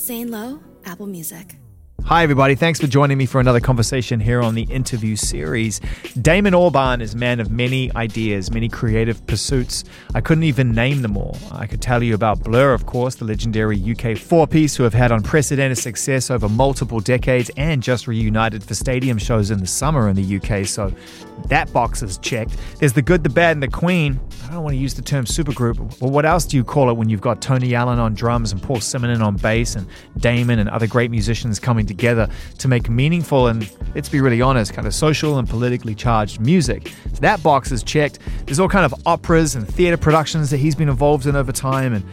Zane Lowe, Apple Music. Hi, everybody. Thanks for joining me for another conversation here on the interview series. Damon Albarn is a man of many ideas, many creative pursuits. I couldn't even name them all. I could tell you about Blur, of course, the legendary UK four-piece who have had unprecedented success over multiple decades and just reunited for stadium shows in the summer in the UK, so that box is checked. There's the good, the bad, and the queen. I don't want to use the term supergroup. Well, what else do you call it when you've got Tony Allen on drums and Paul Simonon on bass and Damon and other great musicians coming together to make meaningful and, let's be really honest, kind of social and politically charged music? So that box is checked. There's all kind of operas and theatre productions that he's been involved in over time. And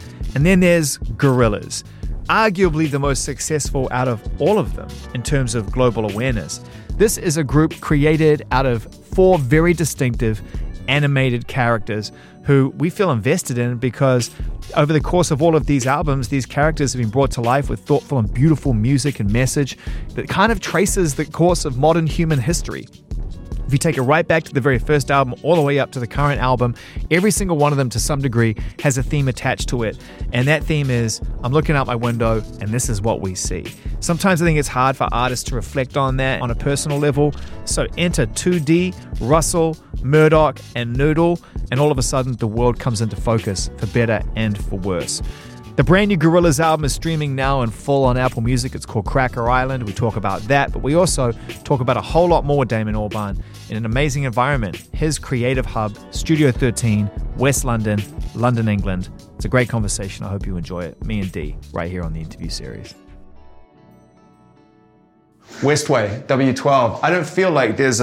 then there's Gorillaz, arguably the most successful out of all of them in terms of global awareness. This is a group created out of four very distinctive animated characters who we feel invested in because over the course of all of these albums, these characters have been brought to life with thoughtful and beautiful music and message that kind of traces the course of modern human history. If you take it right back to the very first album, all the way up to the current album, every single one of them to some degree has a theme attached to it. And that theme is, I'm looking out my window and this is what we see. Sometimes I think it's hard for artists to reflect on that on a personal level. So enter 2D, Russell, Murdoch, and Noodle, and all of a sudden the world comes into focus, for better and for worse. The brand new Gorillaz album is streaming now in full on Apple Music. It's called Cracker Island. We talk about that, but we also talk about a whole lot more Damon Albarn in an amazing environment. His creative hub, Studio 13, West London, London, England. It's a great conversation. I hope you enjoy it. Me and Dee, right here on the interview series. Westway, W12. I don't feel like there's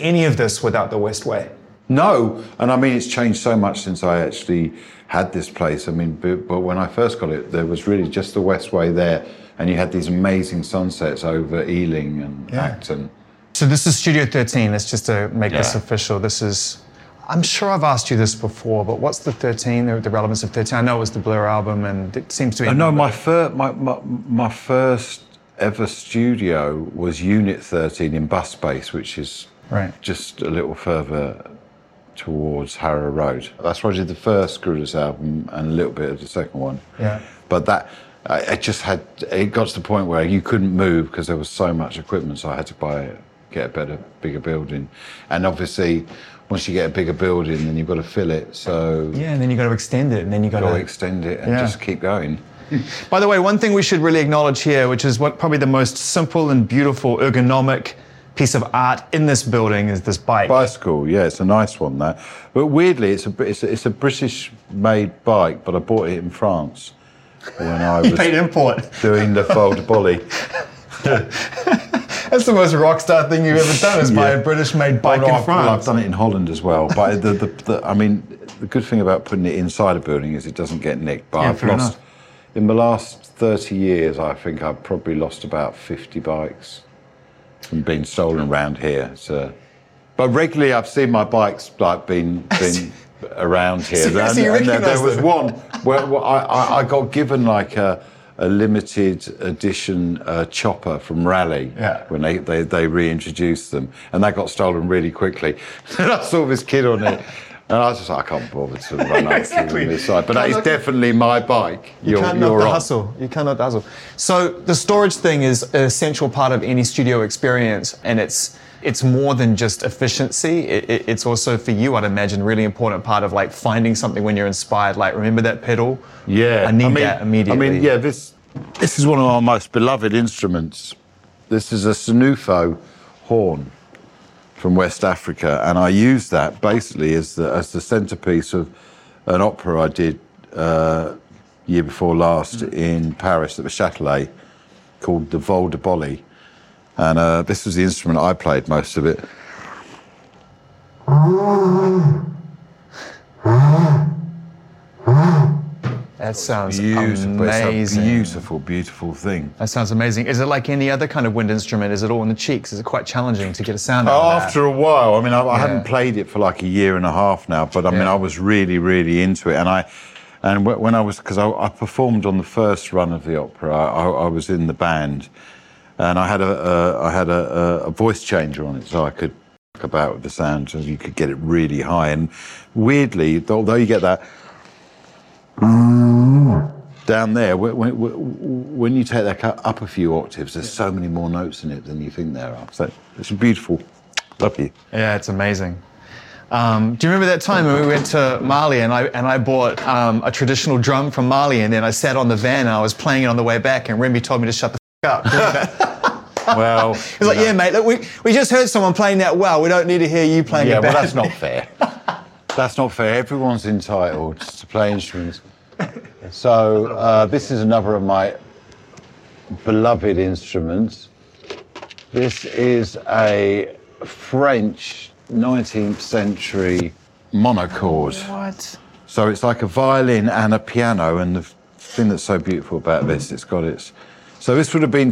any of this without the Westway. No, and I mean, it's changed so much since I actually had this place. I mean, but when I first got it, there was really just the Westway there, and you had these amazing sunsets over Ealing and Acton. So this is Studio 13. Let's just make this official. This is, I'm sure I've asked you this before, but what's the 13, the relevance of 13? I know it was the Blur album, and it seems to be... No, my first ever studio was Unit 13 in Bus Space, which is just a little further towards Harrow Road. That's where I did the first Gorillaz album and a little bit of the second one. Yeah. But that, it got to the point where you couldn't move because there was so much equipment, so I had to get a bigger building. And obviously, once you get a bigger building, then you've got to fill it, so... Yeah, and then you've got to extend it, and then you've got to... extend it and just keep going. By the way, one thing we should really acknowledge here, which is what probably the most simple and beautiful ergonomic piece of art in this building is this bike. Bicycle, yeah, it's a nice one, that. But weirdly, it's a British-made bike, but I bought it in France when I was paid import doing the Vol de Boli. That's the most rock star thing you've ever done, is buy a British-made bike in France. Well, I've done it in Holland as well, but the good thing about putting it inside a building is it doesn't get nicked. But I've lost, in the last 30 years, I think I've probably lost about 50 bikes. And being stolen around here, so. But regularly, I've seen my bikes like been around here. There was one where I got given like a limited edition chopper from Raleigh when they reintroduced them, and that got stolen really quickly. And I saw this kid on it. And I was just like, I can't bother to run out to the side. But that is definitely my bike. You can't knock the hustle. You can't knock the hustle. So the storage thing is an essential part of any studio experience. And it's more than just efficiency. It's also, for you, I'd imagine, really important part of like finding something when you're inspired. Like, remember that pedal? Yeah. I mean, that immediately. I mean, yeah, this is one of our most beloved instruments. This is a Sanufo horn from West Africa, and I used that basically as the centerpiece of an opera I did year before last in Paris at the Châtelet, called the Vol de Boli, and this was the instrument I played most of it. That sounds beautiful. Amazing. It's a beautiful, beautiful thing. That sounds amazing. Is it like any other kind of wind instrument? Is it all in the cheeks? Is it quite challenging to get a sound out of that? After a while. I mean, I haven't played it for like a year and a half now, but I mean, I was really, really into it. And when I was, because I performed on the first run of the opera, I was in the band, and I had a voice changer on it, so I could talk about with the sound, so you could get it really high. And weirdly, although you get that... down there, when you take that up a few octaves, there's so many more notes in it than you think there are. So it's beautiful. Lovely. Yeah, it's amazing. Do you remember that time when we went to Mali and I bought a traditional drum from Mali and then I sat on the van and I was playing it on the way back and Remy told me to shut the f*** up. Well... He was like, yeah, mate, look, we just heard someone playing that well. We don't need to hear you playing it back. Yeah, well, that's not fair. That's not fair. Everyone's entitled to play instruments. So this is another of my beloved instruments. This is a French... 19th century monochord. What? So it's like a violin and a piano, and the thing that's so beautiful about this, it's got its... So this would have been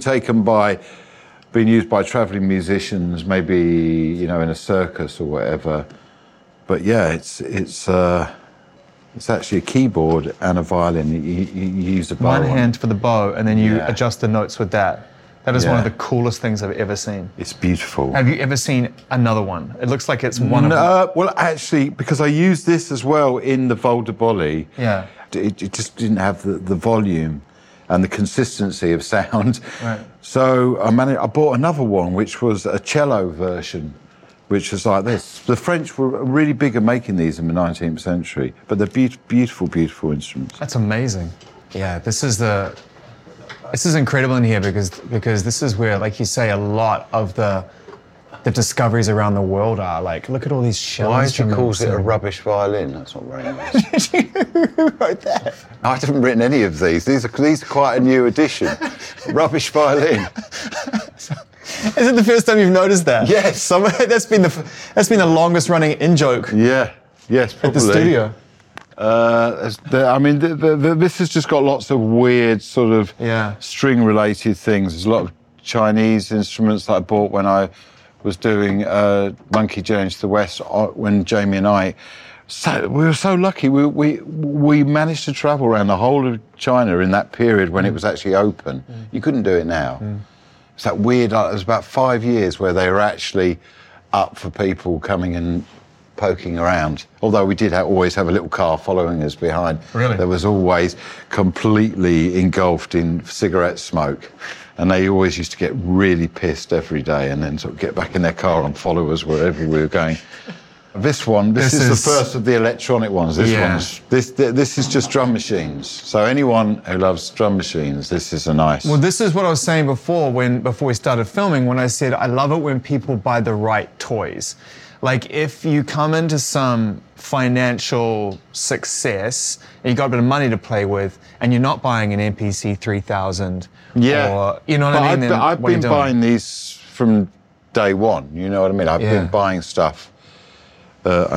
used by traveling musicians, maybe, you know, in a circus or whatever. But yeah, it's actually a keyboard and a violin. You use the bow. One hand for the bow, and then you adjust the notes with that. That is one of the coolest things I've ever seen. It's beautiful. Have you ever seen another one? It looks like it's one of them. Well, actually, because I used this as well in the Vol de Boli. Yeah. It just didn't have the volume and the consistency of sound. Right. So I bought another one, which was a cello version, which was like this. The French were really big at making these in the 19th century, but they're beautiful, beautiful instruments. That's amazing. Yeah, this is incredible in here because this is where, like you say, a lot of the discoveries around the world are. Like, look at all these shells. Why she calls it a rubbish violin? That's not very nice. Who wrote that? I haven't written any of these. These are quite a new edition. Rubbish violin. Is it the first time you've noticed that? Yes. That's been the longest running in joke. Yeah. Yes. Probably. At the studio. This has just got lots of weird sort of string-related things. There's a lot of Chinese instruments that I bought when I was doing Monkey Journey to the West when Jamie and I... So we were so lucky. We managed to travel around the whole of China in that period when it was actually open. Mm. You couldn't do it now. Mm. It's that weird... It was about 5 years where they were actually up for people coming and... poking around, although we did always have a little car following us behind. Really? That was always completely engulfed in cigarette smoke, and they always used to get really pissed every day and then sort of get back in their car and follow us wherever we were going. This is the first of the electronic ones. This is just drum machines. So anyone who loves drum machines, this is a nice... Well, this is what I was saying before we started filming, when I said I love it when people buy the right toys. Like, if you come into some financial success and you got a bit of money to play with and you're not buying an MPC 3000 or, you know what I mean? I've been buying these from day one, you know what I mean? I've been buying stuff. I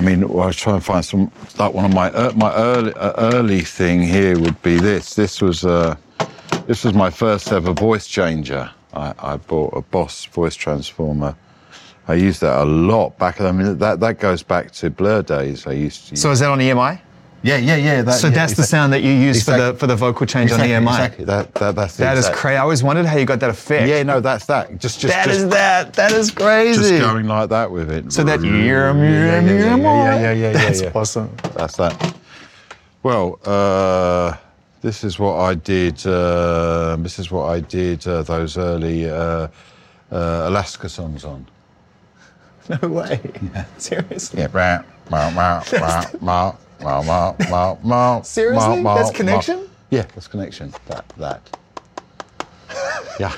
was trying to find some, like one of my early thing here would be this. This was my first ever voice changer. I bought a Boss voice transformer. I used that a lot back. That goes back to Blur days. I used to. So is that on EMI? Yeah. That's the sound that you use for the vocal change on EMI. Exactly. That is crazy. I always wondered how you got that effect. Yeah, no, that's that. That is that. That is crazy. Just going like that with it. So that. Yeah. That's awesome. That's that. Well, this is what I did. Those early Alaska songs on. No way. Yeah. Seriously? Yeah. Seriously? That's Connection? Yeah, that's Connection. That. Yeah.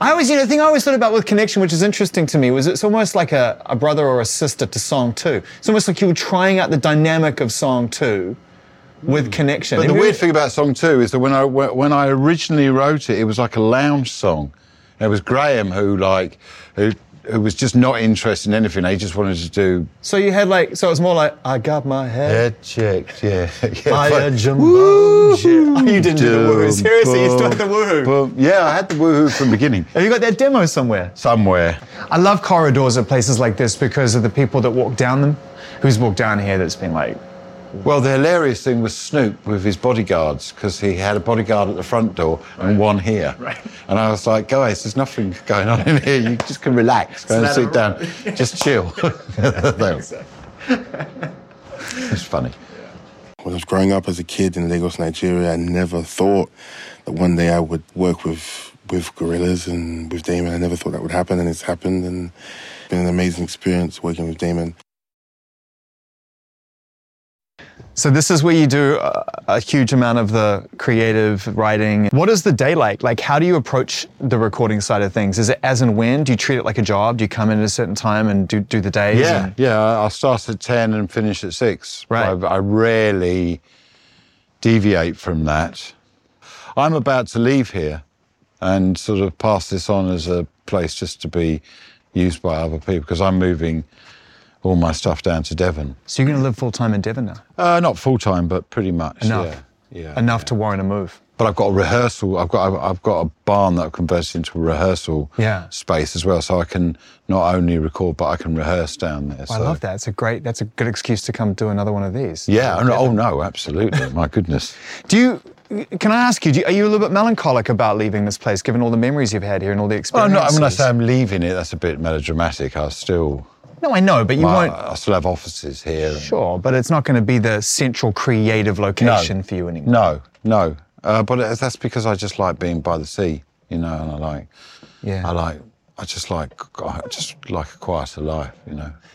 The thing I always thought about with Connection, which is interesting to me, was it's almost like a brother or a sister to Song Two. It's almost like you were trying out the dynamic of Song Two with Connection. But the weird thing about Song Two is that when I originally wrote it, it was like a lounge song. It was Graham who was just not interested in anything. He just wanted to do... So it was more like, I got my head checked, by a jumbo. You didn't do the woohoo. Seriously, you still had the woohoo. Yeah, I had the woohoo from the beginning. Have you got that demo somewhere? Somewhere. I love corridors at places like this because of the people that walk down them. Who's walked down here that's been like... Well, the hilarious thing was Snoop with his bodyguards, because he had a bodyguard at the front door and one here. Right. And I was like, guys, there's nothing going on in here. You just can relax, go and sit down, just chill. It's funny. When I was growing up as a kid in Lagos, Nigeria, I never thought that one day I would work with Gorillaz and with Damon. I never thought that would happen, and it's happened, and it's been an amazing experience working with Damon. So this is where you do a huge amount of the creative writing. What is the day like? Like, how do you approach the recording side of things? Is it as and when? Do you treat it like a job? Do you come in at a certain time and do the days? Yeah, I'll start at 10 and finish at 6. Right. I rarely deviate from that. I'm about to leave here and sort of pass this on as a place just to be used by other people, because I'm moving all my stuff down to Devon. So you're going to live full-time in Devon now? Not full-time, but pretty much, Enough to warrant a move. But I've got a rehearsal. I've got a barn that I've converted into a rehearsal space as well, so I can not only record, but I can rehearse down there. I love that. That's a good excuse to come do another one of these. Yeah. No, absolutely. My goodness. Can I ask you, are you a little bit melancholic about leaving this place, given all the memories you've had here and all the experiences? Well, no, when I say I'm leaving it, that's a bit melodramatic. No, I know, but won't... I still have offices here. Sure, but it's not going to be the central creative location for you anymore. No. But that's because I just like being by the sea, and I just like a quieter life,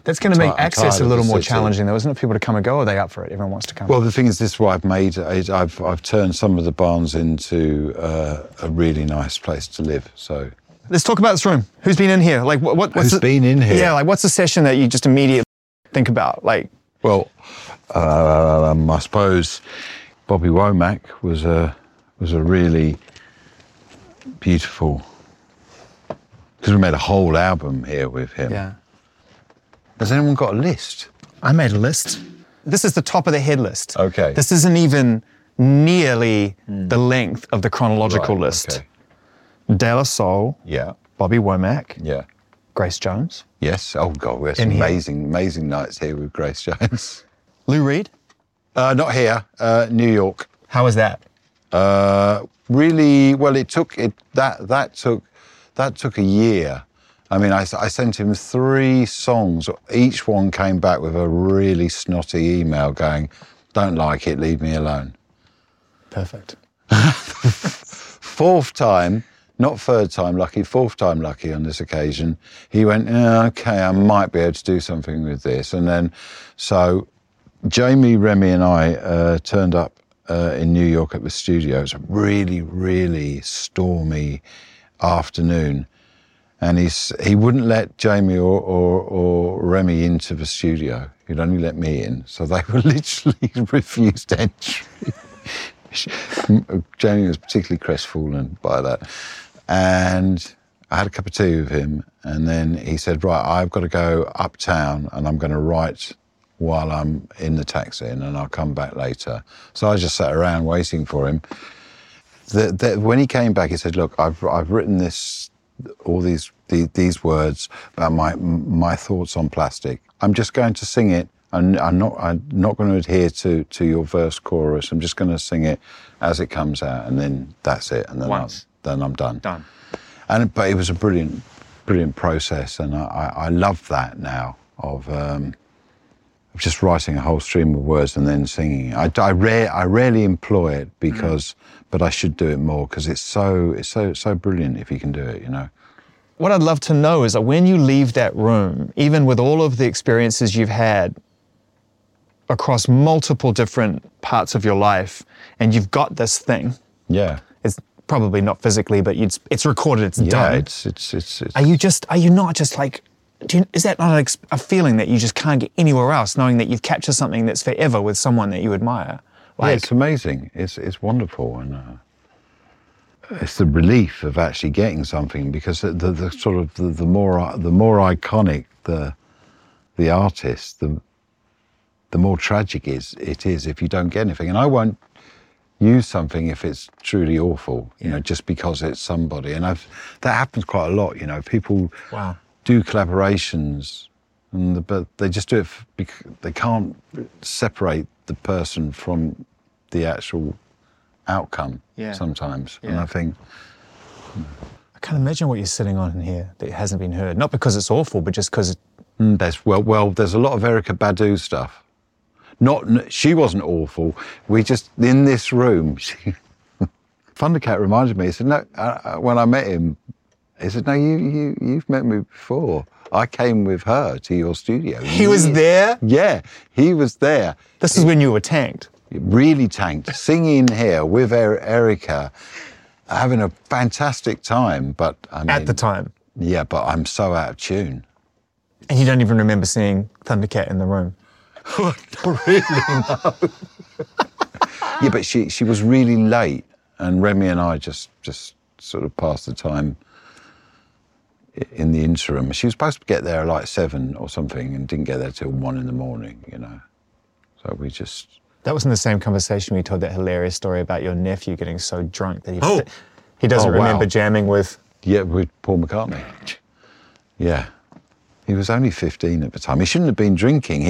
That's going to make access a little more challenging, though, isn't it? People to come and go, or are they up for it? Everyone wants to come. Well, the thing is, this is what I've made. I've turned some of the barns into a really nice place to live, so... Let's talk about this room. Who's been in here? Like, been in here? Yeah, like, what's the session that you just immediately think about? Like, well, I suppose Bobby Womack was a really beautiful, because we made a whole album here with him. Yeah. Has anyone got a list? I made a list. This is the top of the head list. Okay. This isn't even nearly the length of the chronological list. Okay. De La Soul. Yeah. Bobby Womack. Yeah. Grace Jones. Yes. Oh, God, we had some amazing nights here with Grace Jones. Lou Reed? Not here. New York. How was that? Really, well, it took a year. I mean, I sent him 3 songs. Each one came back with a really snotty email going, "Don't like it, leave me alone." Perfect. 4th time... Not 3rd time lucky, 4th time lucky on this occasion. He went, okay, I might be able to do something with this. And then, so Jamie, Remy and I turned up in New York at the studio. It was a really, really stormy afternoon. And he wouldn't let Jamie or Remy into the studio. He'd only let me in. So they were literally refused entry. Jamie was particularly crestfallen by that. And I had a cup of tea with him, and then he said, right, I've got to go uptown and I'm going to write while I'm in the taxi and I'll come back later. So I just sat around waiting for him. When he came back, he said, look, I've written this, all these words about my thoughts on plastic. I'm just going to sing it. I'm not going to adhere to your verse chorus. I'm just going to sing it as it comes out, and then that's it. And then I'm done. Done. But it was a brilliant process, and I love that now of just writing a whole stream of words and then singing. I rarely employ it but I should do it more, because it's so brilliant if you can do it, What I'd love to know is that when you leave that room, even with all of the experiences you've had across multiple different parts of your life, and you've got this thing. Yeah. It's probably not physically, but it's recorded, it's done. Yeah, it's... Is that not a feeling that you just can't get anywhere else, knowing that you've captured something that's forever with someone that you admire? Like, yeah, it's amazing. It's wonderful, and it's the relief of actually getting something, because the more iconic the artist, the more tragic it is if you don't get anything. And I won't use something if it's truly awful, just because it's somebody. And that happens quite a lot, People do collaborations, but they just do it because they can't separate the person from the actual outcome sometimes. Yeah. And I think... I can't imagine what you're sitting on in here that hasn't been heard. Not because it's awful, but just because... there's a lot of Erykah Badu stuff. Not she wasn't awful. We just in this room. Thundercat reminded me. He said, "No," when I met him, he said, "No, you've met me before. I came with her to your studio." He was there? Yeah, he was there. This is when you were tanked. Really tanked, singing here with Erica, having a fantastic time, but I mean... At the time? Yeah, but I'm so out of tune. And you don't even remember seeing Thundercat in the room? Not really, no. Yeah, but she was really late, and Remy and I just sort of passed the time in the interim. She was supposed to get there at like 7 or something and didn't get there till 1 in the morning, you know. So we just... That was in the same conversation we told that hilarious story about your nephew getting so drunk that he doesn't remember jamming with... Yeah, with Paul McCartney. Yeah. He was only 15 at the time. He shouldn't have been drinking.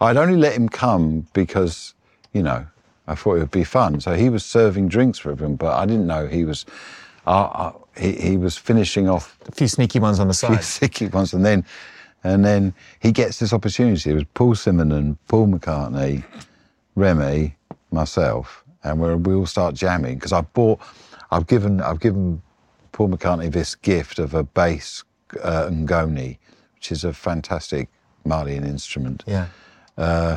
I'd only let him come because, you know, I thought it would be fun. So he was serving drinks for everyone, but I didn't know he was... He was finishing off... A few sneaky ones on the side. A few sneaky ones, and then he gets this opportunity. It was Paul Simonon, Paul McCartney, Remy, myself, and we all start jamming, because I've given Paul McCartney this gift of a bass ngoni, which is a fantastic Malian instrument. Yeah.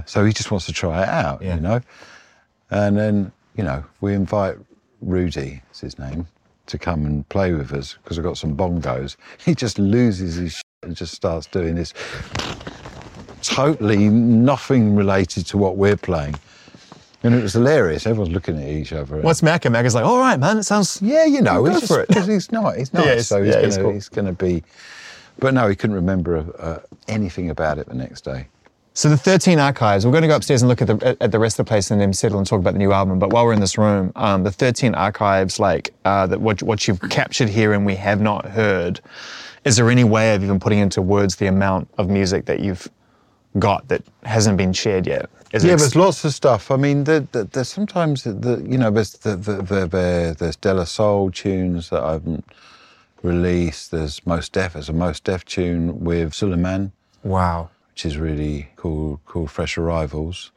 So he just wants to try it out, yeah. You know? And then, you know, we invite Rudy, is his name, to come and play with us, because I've got some bongos. He just loses his shit and just starts doing this. Totally nothing related to what we're playing. And it was hilarious. Everyone's looking at each other. What's Mac? And Mac is like, all right, man, it sounds... Yeah, you know, he's for it. He's nice, yeah, so he's going to be... But no, he couldn't remember anything about it the next day. So the 13 archives, we're going to go upstairs and look at the rest of the place and then settle and talk about the new album. But while we're in this room, the 13 archives, like what you've captured here and we have not heard, is there any way of even putting into words the amount of music that you've got that hasn't been shared yet? Yeah, there's lots of stuff. I mean, there's sometimes, there's De La Soul tunes that I haven't released. There's Mos Def. There's a Mos Def tune with Suleiman. Wow. Which is really cool, called Fresh Arrivals,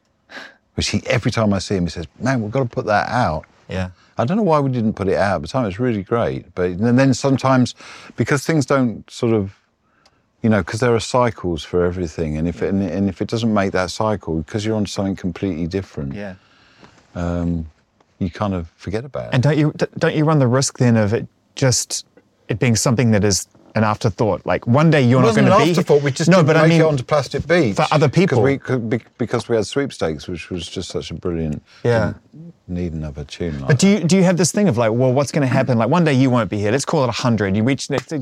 which every time I see him, he says, man, we've got to put that out. Yeah. I don't know why we didn't put it out at the time. It's really great. But and then sometimes, because things don't sort of, you know, because there are cycles for everything. And if it doesn't make that cycle, because you're on something completely different, yeah, you kind of forget about it. And don't you run the risk then of it being something that is an afterthought, like one day you're not going to be... It wasn't an afterthought, we just didn't make it onto Plastic Beach. For other people. Because we had Sweepstakes, which was just such a brilliant... Yeah. Need another tune. But do you have this thing of like, well, what's going to happen? Like, one day you won't be here. Let's call it 100. You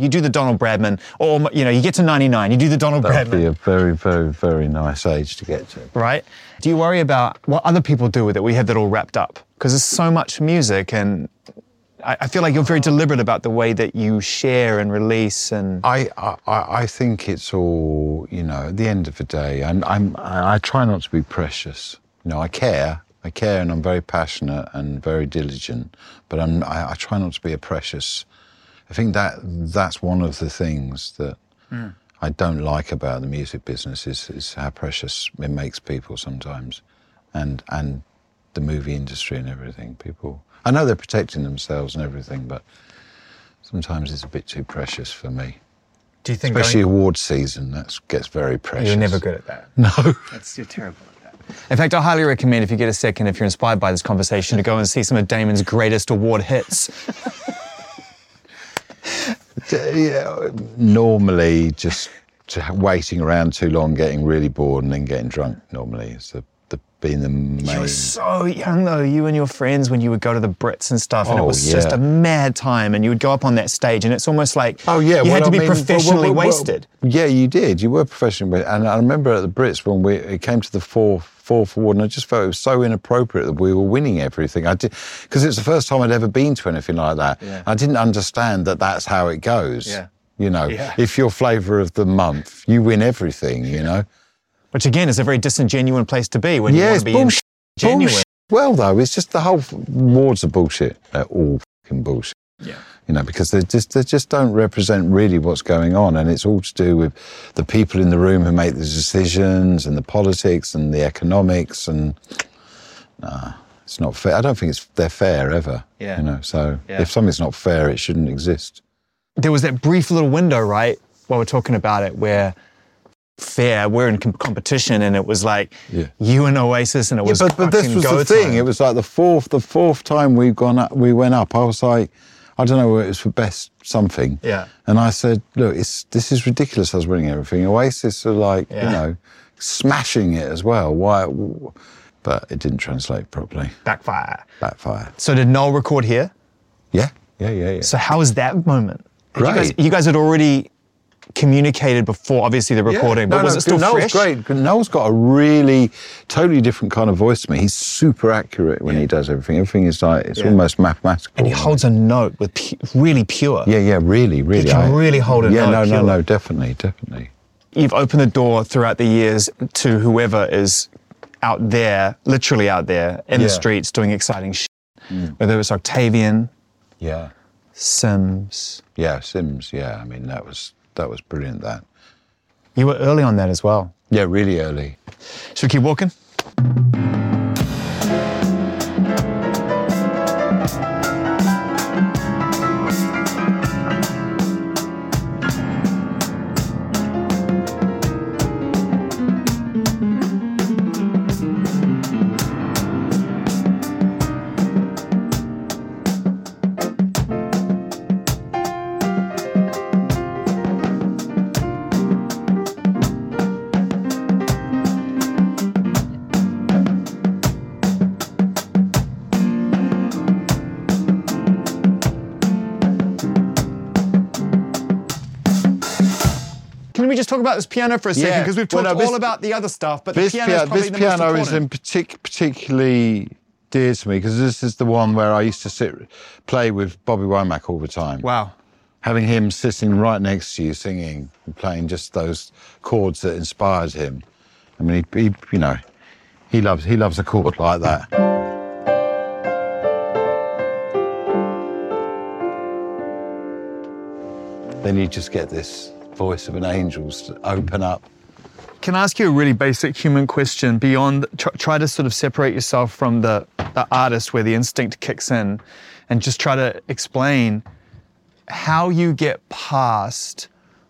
do the Donald Bradman, or, you know, you get to 99, you do the Donald Bradman. That would be a very, very, very nice age to get to. Right? Do you worry about what other people do with it? We have that all wrapped up. Because there's so much music and... I feel like you're very deliberate about the way that you share and release and... I think it's all, you know, at the end of the day, I try not to be precious. You know, I care and I'm very passionate and very diligent, but I try not to be a precious. I think that's one of the things that I don't like about the music business is how precious it makes people sometimes and the movie industry and everything, people... I know they're protecting themselves and everything, but sometimes it's a bit too precious for me. Do you think, especially award season, that gets very precious. You're never good at that. No. You're terrible at that. In fact, I highly recommend, if you get a second, if you're inspired by this conversation, to go and see some of Damon's greatest award hits. Yeah, normally, just waiting around too long, getting really bored, and then getting drunk. Normally, it's being the main... You were so young though, you and your friends, when you would go to the Brits and stuff, and it was just a mad time, and you would go up on that stage, and it's almost like you had to be professionally wasted. Yeah, you did. You were professionally wasted. And I remember at the Brits when it came to the fourth award, and I just felt it was so inappropriate that we were winning everything. I did, because it was the first time I'd ever been to anything like that. Yeah. I didn't understand that that's how it goes. Yeah. You know, if you're flavour of the month, you win everything, you know. Which again is a very disingenuous place to be when you want to be genuine. Well, though, it's just the whole awards are bullshit. They're all fucking bullshit. Yeah. you know, because they just don't represent really what's going on, and it's all to do with the people in the room who make the decisions and the politics and the economics, and it's not fair. I don't think they're fair ever. Yeah. You know, so if something's not fair, it shouldn't exist. There was that brief little window, right, while we're talking about it, where fair, we're in competition, and it was like you and Oasis, and it was but this was the thing. Time. It was like the fourth time we went up. I was like, I don't know, it was for best something. Yeah. And I said, look, this is ridiculous. I was winning everything. Oasis are like, you know, smashing it as well. Why? But it didn't translate properly. Backfire. So did Noel record here? Yeah. So how was that moment? Great. You guys had already communicated before, obviously, the recording, but was it still fresh? Noel's great. Noel's got a really totally different kind of voice to me. He's super accurate when he does everything. Everything is like, it's almost mathematical. And he holds a note with really pure. Yeah, really. He can really hold a note. Yeah, no, definitely. You've opened the door throughout the years to whoever is out there, literally out there, in the streets doing exciting shit. Mm. Whether it's Octavian. Yeah. Sims. Yeah, Sims, yeah. I mean, that was brilliant, that. You were early on that as well. Yeah, really early. Should we keep walking? Talk about this piano for a second, because we've talked all about the other stuff, but this piano is in particularly dear to me, because this is the one where I used to play with Bobby Womack all the time. Wow. Having him sitting right next to you singing and playing just those chords that inspired him. I mean, he you know, he loves a chord like that. Then you just get this voice of an angel to open up. Can I ask you a really basic human question beyond, try to sort of separate yourself from the artist where the instinct kicks in, and just try to explain how you get past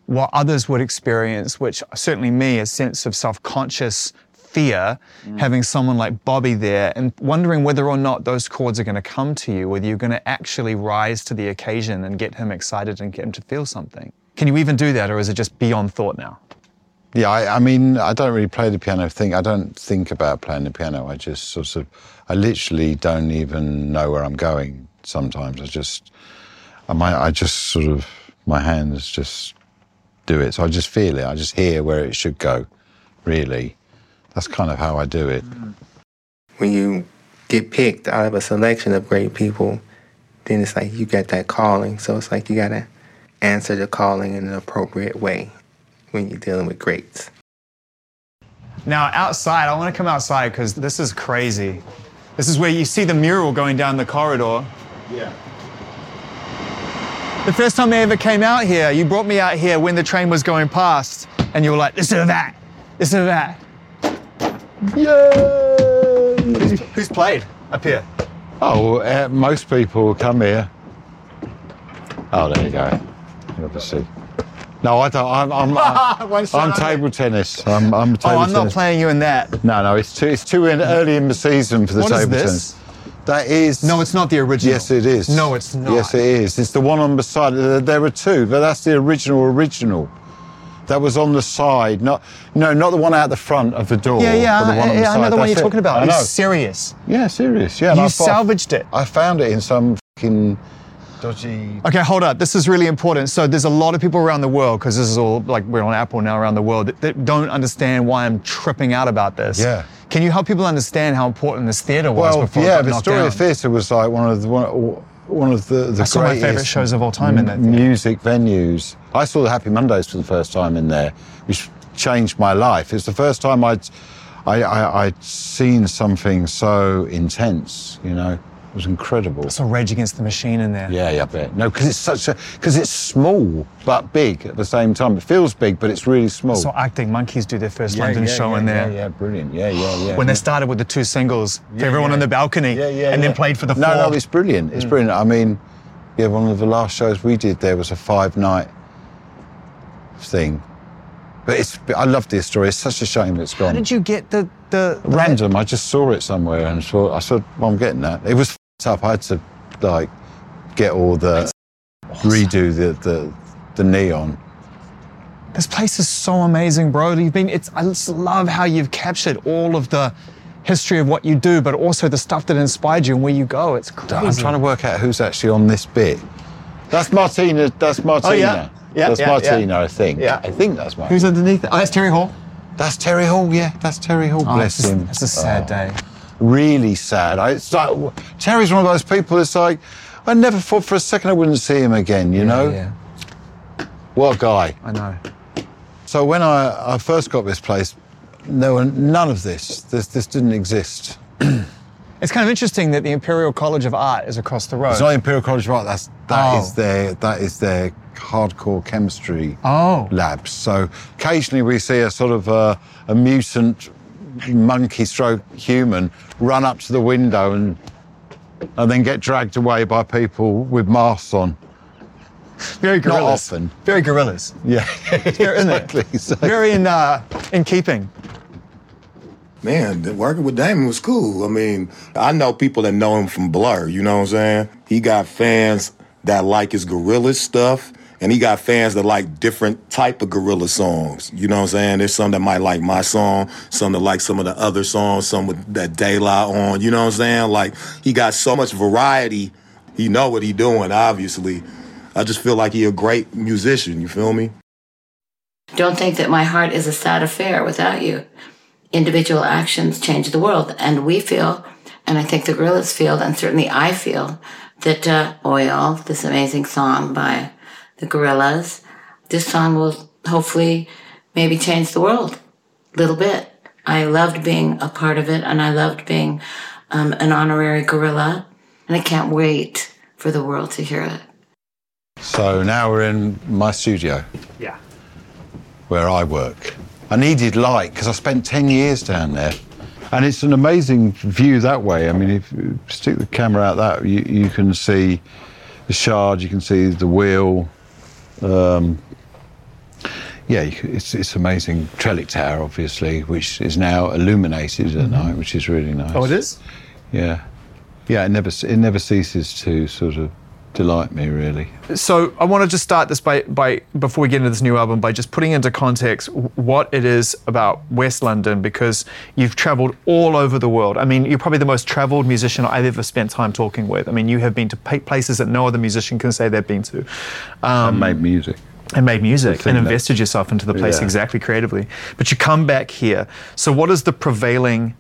what others would experience, which certainly me, a sense of self-conscious fear, having someone like Bobby there and wondering whether or not those chords are going to come to you, whether you're going to actually rise to the occasion and get him excited and get him to feel something. Can you even do that, or is it just beyond thought now? Yeah, I mean, I don't really play the piano thing. I don't think about playing the piano. I just sort of, I literally don't even know where I'm going sometimes. I just my hands just do it. So I just feel it. I just hear where it should go, really. That's kind of how I do it. When you get picked out of a selection of great people, then it's like you get that calling. So it's like you got to answer the calling in an appropriate way when you're dealing with greats. Now outside, I want to come outside because this is crazy. This is where you see the mural going down the corridor. Yeah. The first time I ever came out here, you brought me out here when the train was going past, and you were like, listen to that, listen to that. Yay! Who's played up here? Oh, most people come here. Oh, there you go. Obviously. No, I don't. I'm table tennis. I'm table tennis. Oh, I'm not playing you in that. No, it's too early in the season for the table tennis. What is this? That is... No, it's not the original. Yes, it is. No, it's not. Yes, it is. It's the one on the side. There are two, but that's the original. That was on the side. Not the one out the front of the door. Yeah, but the one on the side. I know the one you're talking about. Are you serious? Yeah, serious. Yeah. You salvaged it. I found it in some fucking... dodgy. Okay, hold up. This is really important. So there's a lot of people around the world, because this is all, like, we're on Apple now around the world, that don't understand why I'm tripping out about this. Yeah. Can you help people understand how important this theatre was before it got knocked down? Well, the story of theatre was like one of the greatest... my favourite shows of all time in that theatre. Music venues. I saw the Happy Mondays for the first time in there, which changed my life. It's the first time I'd seen something so intense, you know. It was incredible. Some Rage Against the Machine in there. Yeah, yeah, I bet. No, because it's such a, because it's small but big at the same time. It feels big, but it's really small. So Acting Monkeys do their first London show in there. Yeah, yeah, brilliant. Yeah, yeah, yeah. When they started with the two singles, everyone on the balcony, and then played for the four. No, no, it's brilliant. It's brilliant. I mean, yeah, one of the last shows we did there was a 5-night thing. But it's, I love this story. It's such a shame it's gone. How did you get the random? I just saw it somewhere and thought, I said, well, I'm getting that. It was f***ed up. I had to like get all the redo the neon. This place is so amazing, bro. You've been. It's. I just love how you've captured all of the history of what you do, but also the stuff that inspired you and where you go. It's crazy. I'm trying to work out who's actually on this bit. That's Martina. That's Martina. Oh, yeah. Yeah, that's Martina, I think. Yeah. I think that's Martina. Who's underneath it? Oh, that's Terry Hall. That's Terry Hall, yeah. That's Terry Hall, bless him. It's a sad day. Really sad. It's like, Terry's one of those people that's like, I never thought for a second I wouldn't see him again, you know? Yeah. What a guy. I know. So when I first got this place, there were none of this. This didn't exist. It's kind of interesting that the Imperial College of Art is across the road. It's not the Imperial College of Art. That is their hardcore chemistry labs. So occasionally we see a sort of a mutant monkey stroke human run up to the window and then get dragged away by people with masks on. Very Gorillaz. Not often. Very Gorillaz. Yeah, exactly. Very in keeping. Man, working with Damon was cool. I mean, I know people that know him from Blur, you know what I'm saying? He got fans that like his Gorillaz stuff, and he got fans that like different type of Gorillaz songs, you know what I'm saying? There's some that might like my song, some that like some of the other songs, some with that De La on, you know what I'm saying? Like, he got so much variety. He know what he doing, obviously. I just feel like he a great musician, you feel me? Don't think that my heart is a sad affair without you. Individual actions change the world, and we feel, and I think the Gorillaz feel, and certainly I feel, that Oil, this amazing song by the Gorillaz, this song will hopefully maybe change the world a little bit. I loved being a part of it, and I loved being an honorary gorilla, and I can't wait for the world to hear it. So now we're in my studio. Yeah. Where I work. I needed light because I spent 10 years down there, and it's an amazing view that way. I mean, if you stick the camera out that, you can see the Shard, you can see the Wheel. It's amazing. Trellick Tower, obviously, which is now illuminated at night, which is really nice. Oh, it is? Yeah. Yeah, it never ceases to sort of delight me, really. So I want to just start this by before we get into this new album, by just putting into context what it is about West London, because you've travelled all over the world. I mean, you're probably the most travelled musician I've ever spent time talking with. I mean, you have been to places that no other musician can say they've been to. And made music. And made music and invested yourself into the place exactly creatively. But you come back here. So what is the prevailing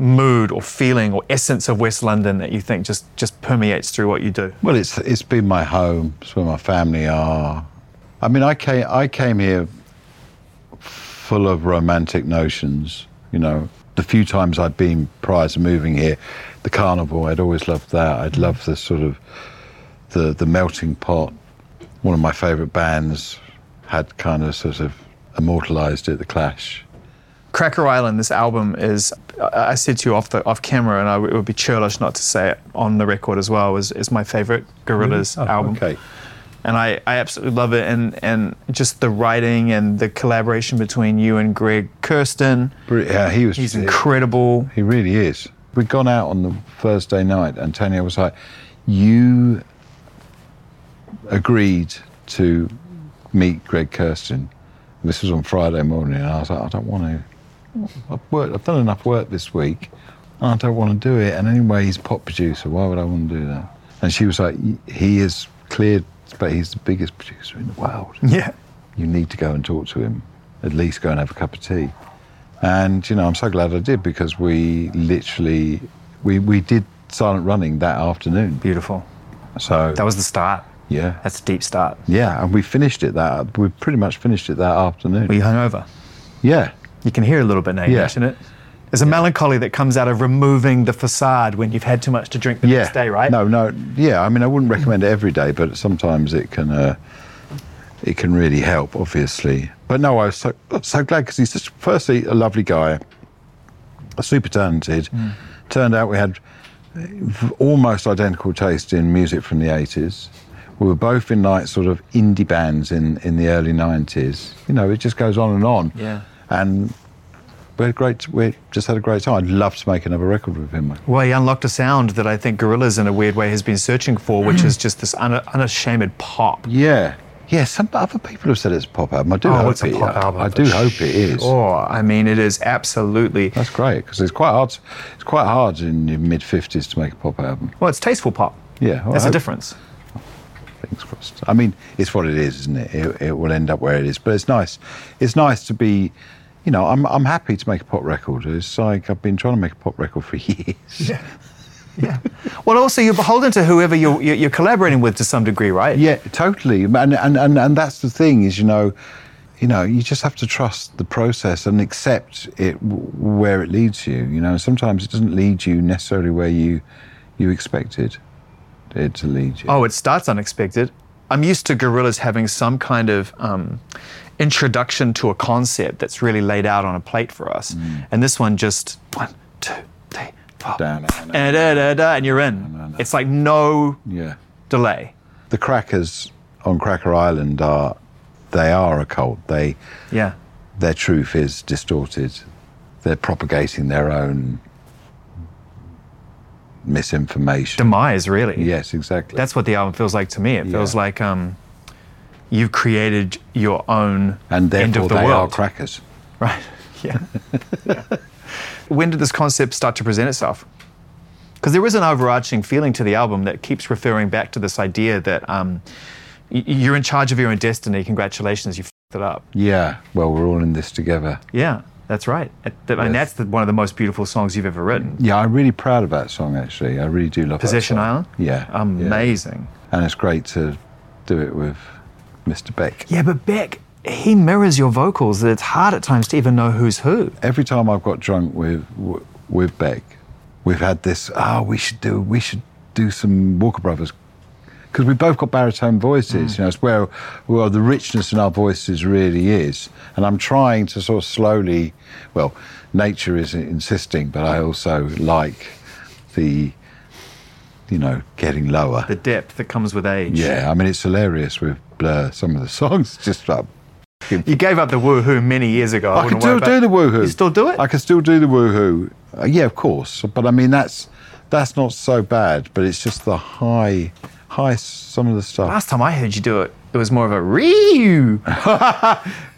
mood or feeling or essence of West London that you think just permeates through what you do? Well, it's been my home. It's where my family are. I mean, I came here full of romantic notions. You know, the few times I'd been prior to moving here, the carnival, I'd always loved that. I'd loved the sort of the melting pot. One of my favourite bands had kind of sort of immortalised it, The Clash. Cracker Island, this album is, I said to you off camera, and it would be churlish not to say it on the record as well, is my favourite Gorillaz album. Okay. And I absolutely love it, and just the writing and the collaboration between you and Greg Kurstin. Yeah, he's incredible. He really is. We'd gone out on the Thursday night, and Tony was like, you agreed to meet Greg Kurstin. This was on Friday morning, and I was like, I don't want to. I've done enough work this week, and I don't want to do it. And anyway, he's pop producer. Why would I want to do that? And she was like, he is cleared, but he's the biggest producer in the world. Yeah. You need to go and talk to him. At least go and have a cup of tea. And, you know, I'm so glad I did, because we literally, we did Silent Running that afternoon. Beautiful. So that was the start. Yeah. That's a deep start. Yeah, and we pretty much finished it that afternoon. Were you hungover? Yeah. You can hear a little bit now, isn't it? There's a melancholy that comes out of removing the facade when you've had too much to drink the next day, right? No. Yeah, I mean, I wouldn't recommend it every day, but sometimes it can really help, obviously. But no, I was so glad because he's just, firstly, a lovely guy, super talented. Mm. Turned out we had almost identical taste in music from the 80s. We were both in like sort of indie bands in the early 90s. You know, it just goes on and on. Yeah. And we just had a great time. I'd love to make another record with him. Well, he unlocked a sound that I think Gorillaz in a weird way has been searching for, which is just this unashamed pop. Yeah. Yeah, some other people have said it's a pop album. I do hope it's a pop album. I do hope it is. Oh, I mean, it is absolutely. That's great because it's quite hard. It's quite hard in the mid '50s to make a pop album. Well, it's tasteful pop. Yeah, well, there's a difference. Things crossed. I mean, it's what it is, isn't it? It will end up where it is, but it's nice. It's nice to be. You know, I'm happy to make a pop record. It's like I've been trying to make a pop record for years. Yeah. Yeah. Well, also you're beholden to whoever you're collaborating with to some degree, right? Yeah, totally. And that's the thing is, you know, you just have to trust the process and accept it where it leads you. You know, sometimes it doesn't lead you necessarily where you expected it to lead you. Oh, it starts unexpected. I'm used to Gorillaz having some kind of introduction to a concept that's really laid out on a plate for us, and this one just 1, 2, 3. And you're in. It's like no delay. The Crackers on Cracker Island are a cult. Their truth is distorted. They're propagating their own misinformation. Demise, really. Yes, exactly. That's what the album feels like to me. It feels like you've created your own end of the world. And therefore they are crackers. Right, yeah. When did this concept start to present itself? Because there is an overarching feeling to the album that keeps referring back to this idea that you're in charge of your own destiny. Congratulations, you f***ed it up. Yeah, well, we're all in this together. Yeah, that's right. And that's one of the most beautiful songs you've ever written. Yeah, I'm really proud of that song, actually. I really do love Possession that song. Possession Island? Yeah. Amazing. Yeah. And it's great to do it with Mr. Beck. Yeah, but Beck, he mirrors your vocals. It's hard at times to even know who's who. Every time I've got drunk with Beck, we've had this, we should do some Walker Brothers, because we both got baritone voices. You know, it's where the richness in our voices really is. And I'm trying to sort of slowly, well, nature is insisting, but I also like the, you know, getting lower. The depth that comes with age. Yeah, I mean, it's hilarious with Blur, some of the songs, just like, you gave up the woohoo many years ago. I can still do the woohoo. You still do it? I can still do the woohoo. Yeah, of course. But I mean, that's not so bad. But it's just the high some of the stuff. Last time I heard you do it, it was more of a ree.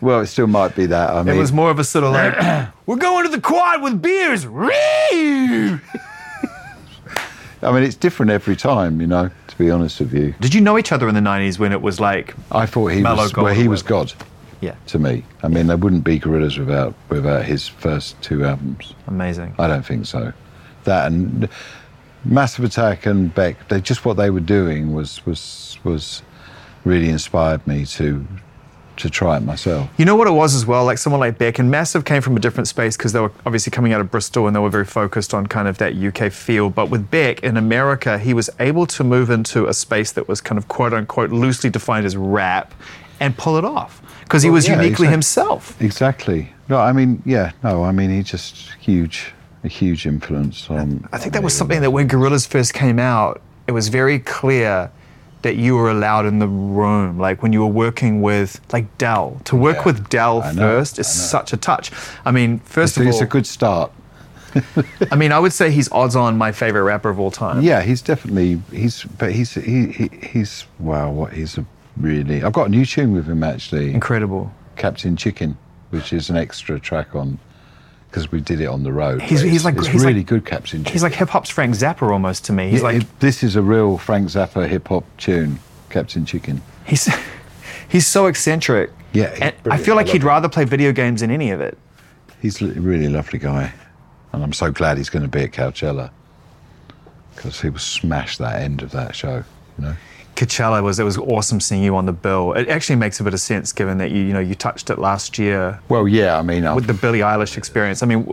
Well, it still might be that. I mean, it was more of a sort of like we're going to the quad with beers. Ree. I mean, it's different every time, you know. To be honest with you. Did you know each other in the '90s when it was like? I thought he was God. Yeah. To me. I mean, there wouldn't be Gorillaz without his first two albums. Amazing. I don't think so. That and Massive Attack and Beck, they just what they were doing was really inspired me to try it myself. You know what it was as well, like someone like Beck and Massive came from a different space because they were obviously coming out of Bristol and they were very focused on kind of that UK feel. But with Beck in America, he was able to move into a space that was kind of quote unquote loosely defined as rap and pull it off. Because he was uniquely himself. Exactly. No, I mean, he's just a huge influence on... I think that was something that when Gorillaz first came out, it was very clear that you were allowed in the room, like when you were working with, like Del. To work with Del first is such a touch. I mean, first of all... It's a good start. I mean, I would say he's odds on my favourite rapper of all time. Yeah, he's definitely... Really, I've got a new tune with him actually. Incredible. Captain Chicken, which is an extra track on, because we did it on the road. He's really good Captain Chicken. He's like hip-hop's Frank Zappa almost to me. He's this is a real Frank Zappa hip-hop tune, Captain Chicken. He's so eccentric. Yeah. And I feel like he'd rather play video games than any of it. He's a really lovely guy. And I'm so glad he's going to be at Coachella, because he will smash that end of that show, you know. Coachella it was awesome seeing you on the bill. It actually makes a bit of sense given that you touched it last year. Well, yeah, I mean... with the Billie Eilish experience. I mean,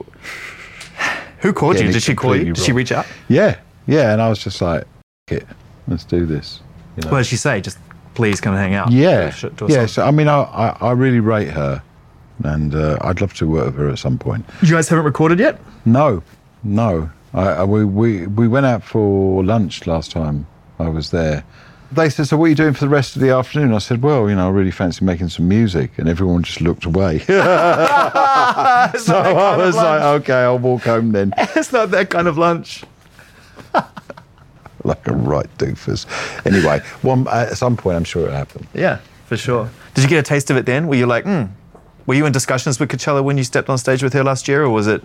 Who called you? Did she call you? Did she reach out? Yeah. Yeah. And I was just like, fuck it, let's do this. You know? What did she say? Just please come hang out. Yeah. Yeah. So, I mean, I really rate her. And I'd love to work with her at some point. You guys haven't recorded yet? No. No. We went out for lunch last time I was there. They said, so what are you doing for the rest of the afternoon? I said, well, you know, I really fancy making some music. And everyone just looked away. So I was like, OK, I'll walk home then. It's not that kind of lunch. Like a right doofus. Anyway, at some point, I'm sure it'll happen. Yeah, for sure. Did you get a taste of it then? Were you like, Were you in discussions with Coachella when you stepped on stage with her last year, or was it?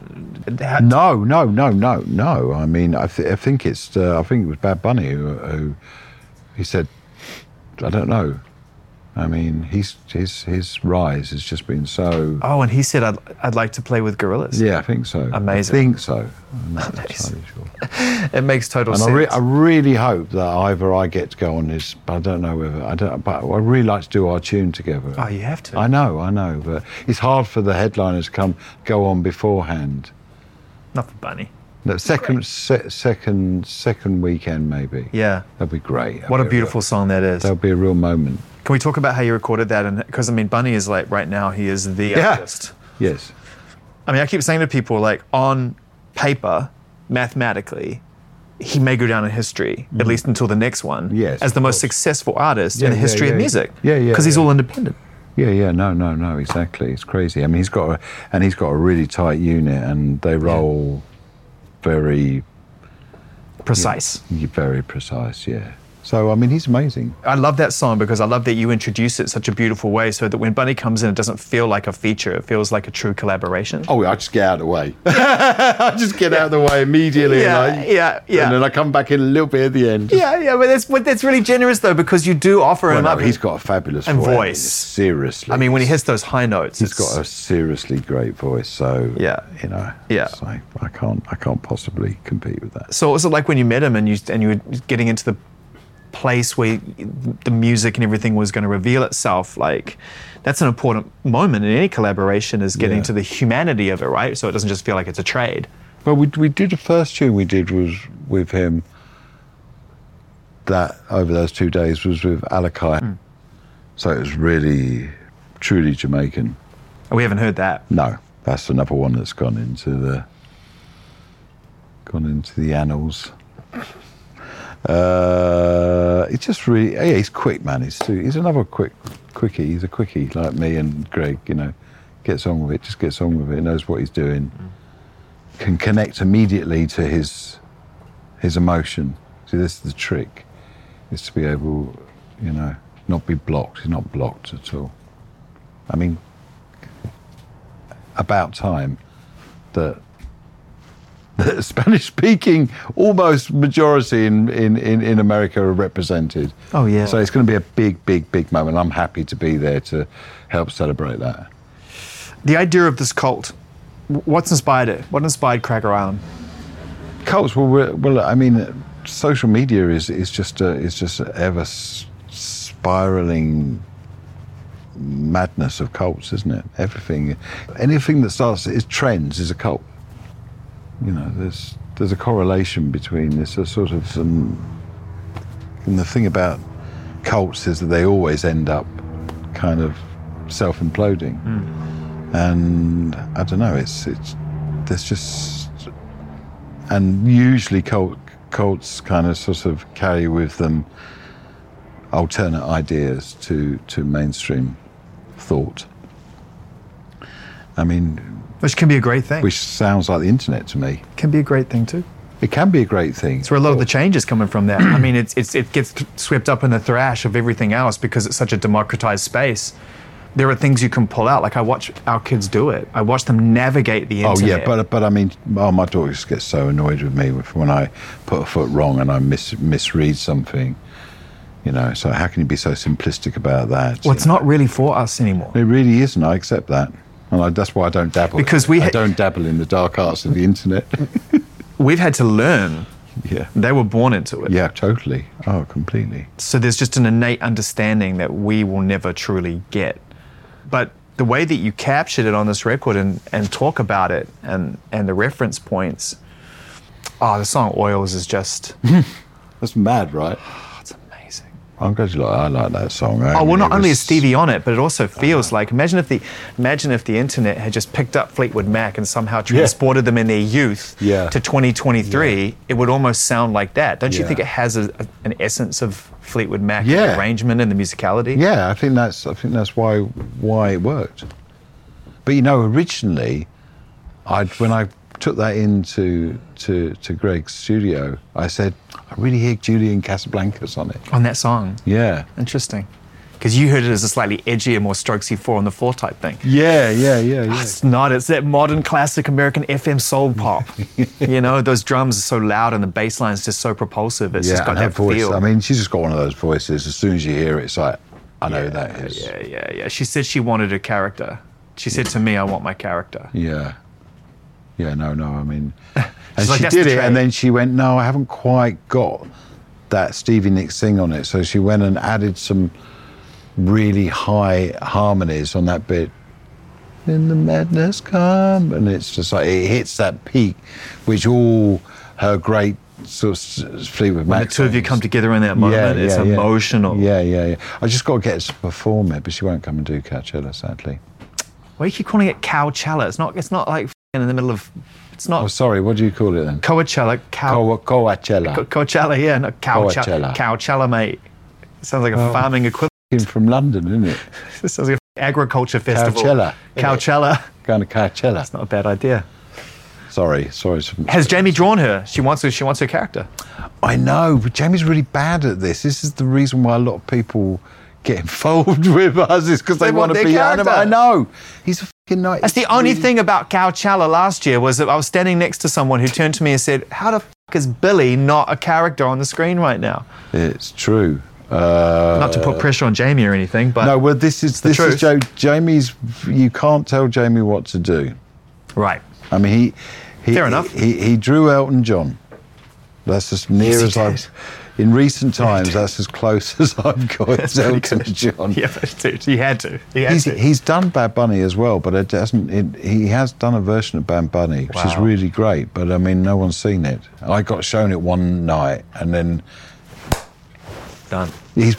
No. I mean, I think it's. I think it was Bad Bunny who he said, I don't know. I mean, his rise has just been so. Oh, and he said, I'd like to play with Gorillaz. Yeah, I think so. Amazing. I think so. I'm not entirely sure. It makes total sense. I really hope that either I get to go on this, but I don't know whether I don't. But I really like to do our tune together. Oh, you have to. I know, but it's hard for the headliners to go on beforehand. Not for Bunny. The second weekend maybe. Yeah, that'd be great. That'd what be a beautiful song that is. That'll be a real moment. Can we talk about how you recorded that? And because I mean, Bunny is like right now he is the artist. Yes. I mean, I keep saying to people like on paper, mathematically, he may go down in history at least until the next one. Yes, as the most successful artist in the history of music. Yeah, yeah. Because he's all independent. Yeah. No. Exactly. It's crazy. I mean, he's got a really tight unit, and they roll. Very precise. Yeah, very precise, yeah. So, I mean, he's amazing. I love that song because I love that you introduce it such a beautiful way so that when Bunny comes in, it doesn't feel like a feature. It feels like a true collaboration. Oh, I just get out of the way. I just get out of the way immediately. Yeah, and And then I come back in a little bit at the end. Yeah, but that's really generous, though, because you do offer him up. He's got a fabulous voice. Seriously. I mean, when he hits those high notes. He's got a seriously great voice, so, you know. Yeah. So I can't possibly compete with that. So what was it like when you met him and you were getting into the place where the music and everything was going to reveal itself? Like, that's an important moment in any collaboration, is getting to the humanity of it, right? So it doesn't just feel like it's a trade. Well, we did the first tune we did was with him. That over those 2 days was with Alakai. So it was really, truly Jamaican. We haven't heard that. No, that's another one that's gone into the annals. It's just really, he's quick, man. He's another quickie. He's a quickie like me and Greg, you know, just gets on with it, knows what he's doing, can connect immediately to his emotion. See, this is the trick, is to be able, you know, not be blocked. He's not blocked at all. I mean, about time that Spanish-speaking, almost majority in America are represented. Oh, yeah. So it's going to be a big, big, big moment. I'm happy to be there to help celebrate that. The idea of this cult, what's inspired it? What inspired Cracker Island? Cults, well, I mean, social media is just an ever spiraling madness of cults, isn't it? Anything that starts is trends is a cult. You know, there's a correlation between this, a sort of some. And the thing about cults is that they always end up kind of self-imploding, and I don't know. It's there's just, and usually cults kind of sort of carry with them alternate ideas to mainstream thought. I mean. Which can be a great thing. Which sounds like the internet to me. Can be a great thing too. It can be a great thing. It's where a lot of the change is coming from there. I mean, it gets swept up in the thrash of everything else because it's such a democratized space. There are things you can pull out. Like I watch our kids do it. I watch them navigate the internet. Oh yeah, but I mean, my daughter just gets so annoyed with me when I put a foot wrong and I misread something. You know, so how can you be so simplistic about that? Well, it's not really for us anymore. It really isn't. I accept that. And that's why I don't dabble. Because I don't dabble in the dark arts of the internet. We've had to learn. Yeah. They were born into it. Yeah, totally. Oh, completely. So there's just an innate understanding that we will never truly get. But the way that you captured it on this record and talk about it and the reference points. Oh, the song Oils is just... That's mad, right? Oh, it's amazing. I'm glad you like that. I like that song. Oh, well, not only is Stevie on it, but it also feels like... Imagine if the internet had just picked up Fleetwood Mac and somehow transported them in their youth to 2023. Yeah. It would almost sound like that. Don't you think it has an essence of Fleetwood Mac arrangement and the musicality? Yeah, I think that's why it worked. But, you know, originally, when I took that into Greg's studio, I said, I really hear Julian Casablancas on it. On that song? Yeah. Interesting. Because you heard it as a slightly edgier, more strokesy 4 on the 4 type thing. Yeah. Oh, it's not. It's that modern classic American FM soul pop. You know, those drums are so loud and the bass line's just so propulsive. It's just got that voice, feel. I mean, she's just got one of those voices. As soon as you hear it, it's like, I know who that is. Yeah. She said she wanted her character. She said to me, I want my character. Yeah. Yeah, no, I mean... And like, she did it, and then she went, no, I haven't quite got that Stevie Nicks thing on it. So she went and added some really high harmonies on that bit. Then the madness come, and it's just like, it hits that peak, which all her great sort of Fleetwood Mac. The two of you come together in that moment, it's emotional. Yeah. I just got to get her to perform it, but she won't come and do Coachella, sadly. Why do you keep calling it Coachella? It's not like... in the middle of... It's not... Oh, sorry, what do you call it then? Coachella. Coachella. Coachella, yeah. No, Coachella. Coachella, mate. It sounds like a farming equivalent. From London, isn't it? It sounds like an agriculture festival. Coachella. Going to Coachella. That's not a bad idea. Sorry. Has Jamie drawn her? She wants her character. I know, but Jamie's really bad at this. This is the reason why a lot of people get involved with us, is because they want to be animal. I know. He's a fucking nice. That's the only thing about Coachella last year, was that I was standing next to someone who turned to me and said, how the fuck is Billy not a character on the screen right now? It's true. Not to put pressure on Jamie or anything, but... No, well, this is Jamie's... You can't tell Jamie what to do. Right. I mean, he fair enough. He drew Elton John. That's as near as I've... In recent times, that's as close as I've got to Elton John. Yeah, but he had to. He's done Bad Bunny as well, but he has done a version of Bad Bunny, which is really great, but I mean, no one's seen it. I got shown it one night, and then... Done. He's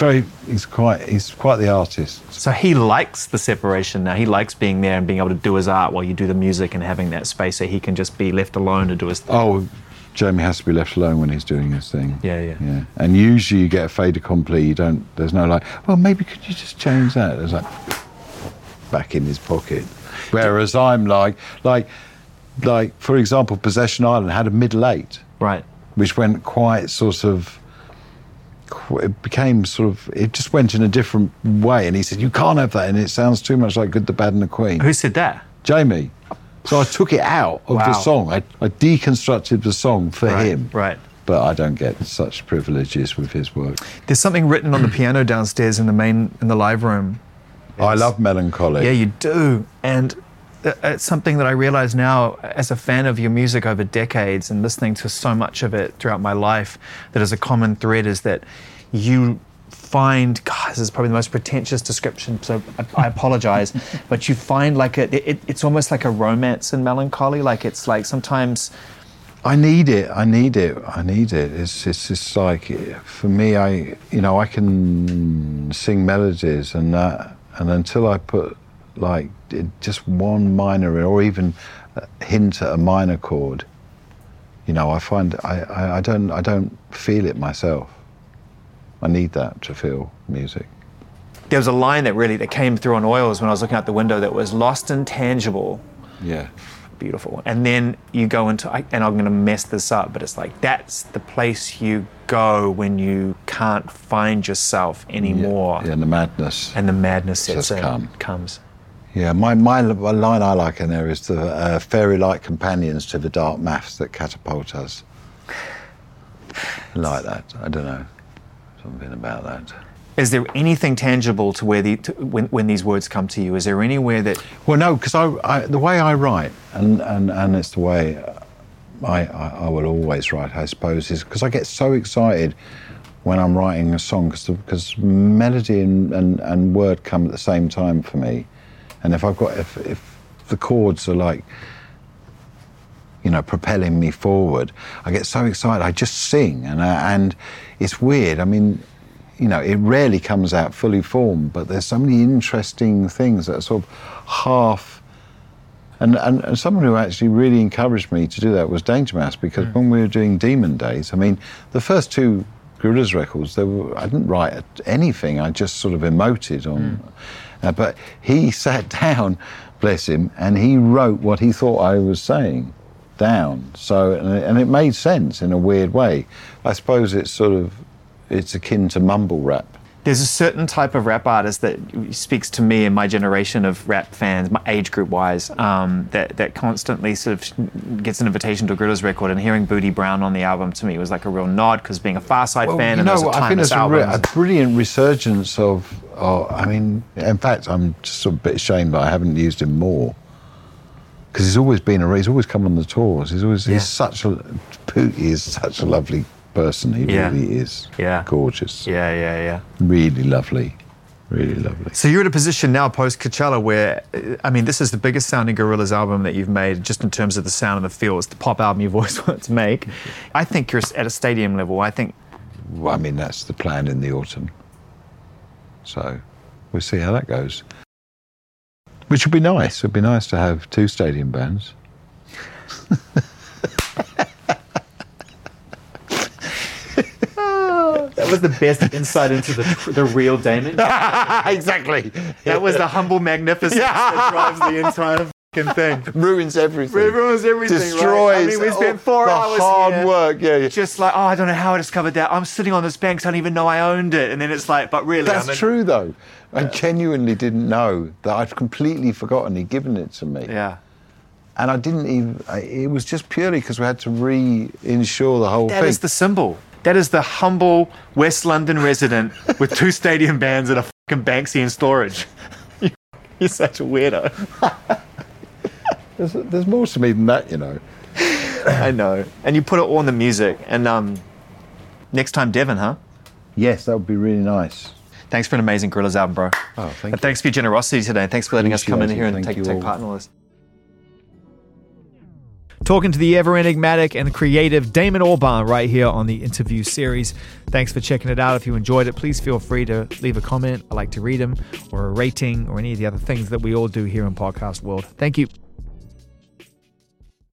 quite the artist. So he likes the separation now. He likes being there and being able to do his art while you do the music, and having that space so he can just be left alone to do his thing. Oh, Jamie has to be left alone when he's doing his thing. Yeah. And usually you get a fait accompli. You don't. There's no like, well, maybe could you just change that? There's like, back in his pocket. Whereas I'm like for example, Possession Island had a middle eight, right? Which went quite sort of. It became sort of. It just went in a different way, and he said, "You can't have that," and it sounds too much like Good, the Bad, and the Queen. Who said that? Jamie. So I took it out of the song. I deconstructed the song for him. Right. But I don't get such privileges with his work. There's something written on the piano downstairs in the live room. I love Melancholy. Yeah, you do. And it's something that I realise now, as a fan of your music over decades and listening to so much of it throughout my life, that as a common thread is that you find, God, this is probably the most pretentious description, so I apologize, but you find like it's almost like a romance in Melancholy. Like, it's like sometimes I need it. It's just like, for me, I can sing melodies and that, and until I put like just one minor or even a hint at a minor chord, you know, I find I don't feel it myself. I need that to feel music. There was a line that came through on Oils when I was looking out the window that was lost and tangible. Yeah. Beautiful. And then you go into, and I'm going to mess this up, but it's like, that's the place you go when you can't find yourself anymore. Yeah, and the madness. And the madness sets in. Comes. Yeah, my line I like in there is the fairy-like companions to the dark maths that catapult us. I like that. I don't know. Something about that. Is there anything tangible to where when these words come to you? Is there anywhere that? Well, no, because I the way I write, and it's the way I will always write, I suppose, is because I get so excited when I'm writing a song, because melody and word come at the same time for me, And if I've got, if the chords are like, you know, propelling me forward, I get so excited, I just sing. And it's weird. I mean, you know, it rarely comes out fully formed, but there's so many interesting things that are sort of half. And someone who actually really encouraged me to do that was Danger Mouse, because when we were doing Demon Days, I mean, the first two Gorillaz records, they were, I didn't write anything, I just sort of emoted on. But he sat down, bless him, and he wrote what he thought I was saying down. So, and it made sense in a weird way. I suppose it's sort of, it's akin to mumble rap. There's a certain type of rap artist that speaks to me and my generation of rap fans, my age group wise, that constantly sort of gets an invitation to a Gorillaz record, and hearing Booty Brown on the album to me was like a real nod, because being a Farside fan, and those are timeless albums. I think there's a brilliant resurgence of, I mean, in fact, I'm just a bit ashamed that I haven't used him more, because he's always been around, he's always come on the tours, Booty is such a lovely person, he really is gorgeous. Yeah. Really lovely. So you're at a position now post Coachella where, I mean, this is the biggest sounding Gorillaz album that you've made, just in terms of the sound and the feel. It's the pop album you've always wanted to make. I think you're at a stadium level. Well, I mean, that's the plan in the autumn. So we'll see how that goes. Which would be nice. It'd be nice to have two stadium bands. That was the best insight into the real Damon. Exactly. That was the humble magnificence that drives the entire fucking thing. Ruins everything. Destroys. Right? I mean, we spent 4 hours hard here, work. Yeah. Just like, I don't know how I discovered that. I'm sitting on this bank, so I don't even know I owned it. And then it's like, but really, that's true though. I genuinely didn't know that. I'd completely forgotten he'd given it to me. Yeah. And I didn't even. It was just purely because we had to reinsure the whole thing. That is the symbol. That is the humble West London resident with two stadium bands and a fucking Banksy in storage. You're such a weirdo. There's more to me than that, you know. I know. And you put it all in the music. And next time, Devon, huh? Yes, that would be really nice. Thanks for an amazing Gorillaz album, bro. Oh, thank you. Thanks for your generosity today. Thanks for letting us come in here and take part in all this. Talking to the ever enigmatic and creative Damon Albarn right here on the interview series. Thanks for checking it out. If you enjoyed it, please feel free to leave a comment. I like to read them, or a rating, or any of the other things that we all do here in Podcast World. Thank you.